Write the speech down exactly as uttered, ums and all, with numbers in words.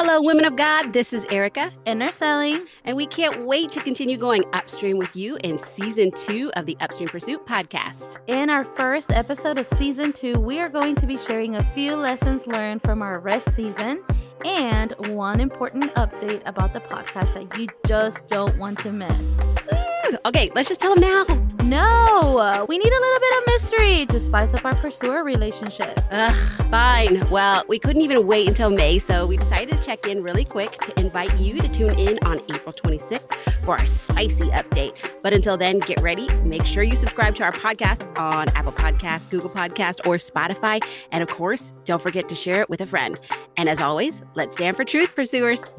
Hello, women of God. This is Erica. And Narcelli. And we can't wait to continue going upstream with you in season two of the Upstream Pursuit podcast. In our first episode of season two, we are going to be sharing a few lessons learned from our rest season and one important update about the podcast that you just don't want to miss. Ooh, okay, let's just tell them now. No, we need a little bit of mystery to spice up our pursuer relationship. Ugh, fine. Well, we couldn't even wait until May, so we decided to check in really quick to invite you to tune in on April twenty-sixth for our spicy update. But until then, get ready. Make sure you subscribe to our podcast on Apple Podcasts, Google Podcasts, or Spotify. And of course, don't forget to share it with a friend. And as always, let's stand for truth, pursuers.